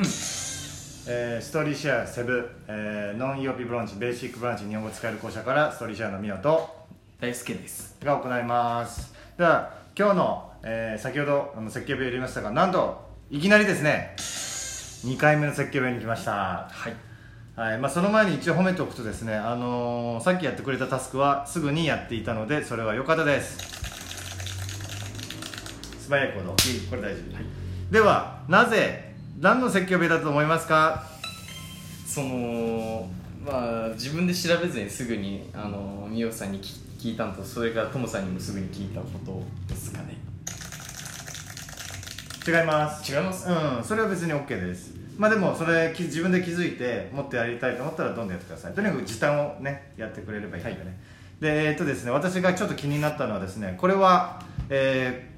ストーリーシェアセブ、ノン曜日ブランチベーシックブランチ日本語使える講社からストーリーシェアのミオと大輔ですが行います。では今日の、先ほど設計部やりましたが、なんといきなりですね2回目の設計部に来ました。はいはい。まあ、その前に一応褒めておくとですね、さっきやってくれたタスクはすぐにやっていたので、それは良かったです。素早い行動、これ大事、はい、ではなぜ何の説教部だと思いますか？まあ、自分で調べずにすぐにミオさんに聞いたのと、それからトモさんにもすぐに聞いたことですかね？違います。違います。うん、それは別に OK です。まあでもそれ自分で気づいてもっとやりたいと思ったらどんどんやってください。とにかく時短をねやってくれればいいんでね、はい、でですね、私がちょっと気になったのはですね、これは、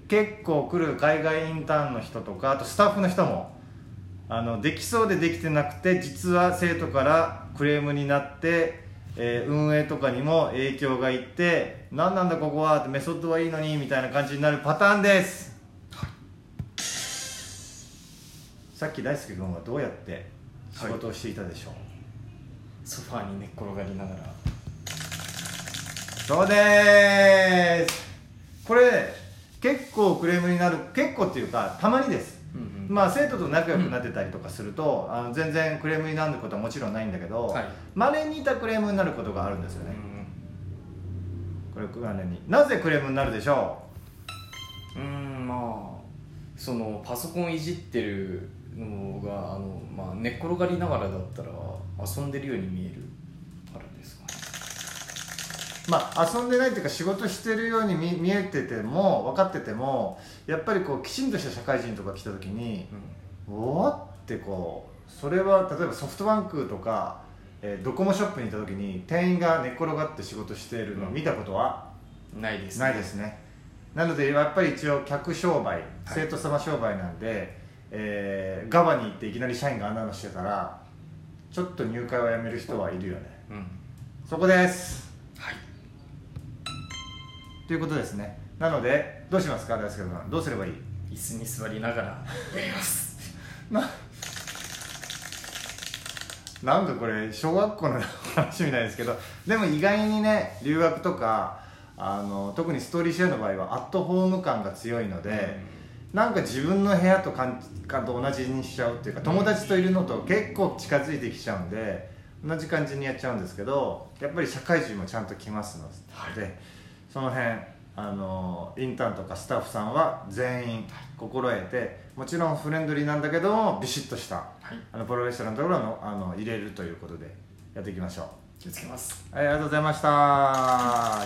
結構来る海外インターンの人とか、あとスタッフの人もできそうでできてなくて、実は生徒からクレームになって、運営とかにも影響がいって、何なんだここはってメソッドはいいのにみたいな感じになるパターンです。さっき大輔君はどうやって仕事をしていたでしょう？はい、ソファーに寝っ転がりながら。そうでーす。これ結構クレームになる、結構っていうかたまにです、うんうん、まあ生徒と仲良くなってたりとかすると、うん、全然クレームになることはもちろんないんだけど、はい、稀にいたクレームになることがあるんですよね、うん、これ稀に。なぜクレームになるでしょう？まあパソコンいじってるのがまあ、寝っ転がりながらだったら遊んでるように見えるからですかね。まあ遊んでないっていうか、仕事してるように 見えてても分かってても、やっぱりこうきちんとした社会人とか来た時に、うん、おーってこう、それは例えばソフトバンクとか、ドコモショップにいた時に店員が寝っ転がって仕事しているのを見たことは、うん、ないですね。ないですね。なのでやっぱり一応客商売、生徒様商売なんで、はい、ガバに行っていきなり社員があんなのしてたら、ちょっと入会はやめる人はいるよね、うん、そこです、はい、ということですね。なのでどうしますか大輔君、どうすればいい？椅子に座りながらやりますなんかこれ小学校の話みたいですけど、でも意外にね、留学とか特にストーリーシェアの場合はアットホーム感が強いので、うん、なんか自分の部屋とと同じにしちゃうっていうか、友達といるのと結構近づいてきちゃうんで、同じ感じにやっちゃうんですけど、やっぱり社会人もちゃんと来ますので、はい、その辺インターンとかスタッフさんは全員心得て、もちろんフレンドリーなんだけどビシッとした、はい、プロフェッショナルのところの入れるということでやっていきましょう。気をつけます。はい、ありがとうございました。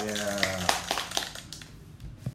イエーイ。